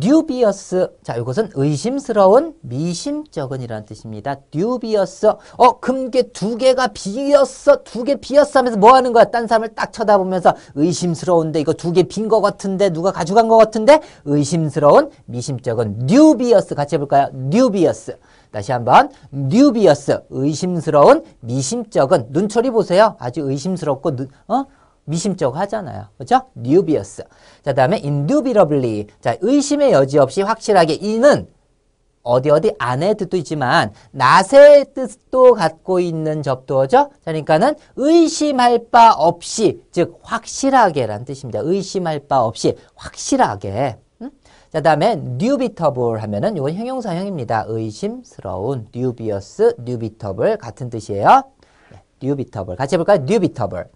dubious. 자, 이것은 의심스러운, 미심쩍은이라는 뜻입니다. dubious. 금괴 두 개가 비었어. 두 개 비었어 하면서 뭐 하는 거야? 딴 사람을 딱 쳐다보면서 의심스러운데 이거 두 개 빈 거 같은데 누가 가져간 거 같은데 의심스러운, 미심쩍은 dubious. 같이 해볼까요? dubious. 다시 한번 dubious. 의심스러운, 미심쩍은. 눈초리 보세요. 아주 의심스럽고 미심쩍하잖아요. 그렇죠? dubious. 자, 다음에 indubitably. 자, 의심의 여지 없이 확실하게 이는 어디 안의 뜻도 있지만 낫의 뜻도 갖고 있는 접두어죠. 그러니까는 의심할 바 없이, 즉 확실하게란 뜻입니다. 의심할 바 없이 확실하게. 자, 다음에 dubitable 하면은 이건 형용사형입니다. 의심스러운, dubious, dubitable 같은 뜻이에요. 네, dubitable 같이 해볼까요? dubitable.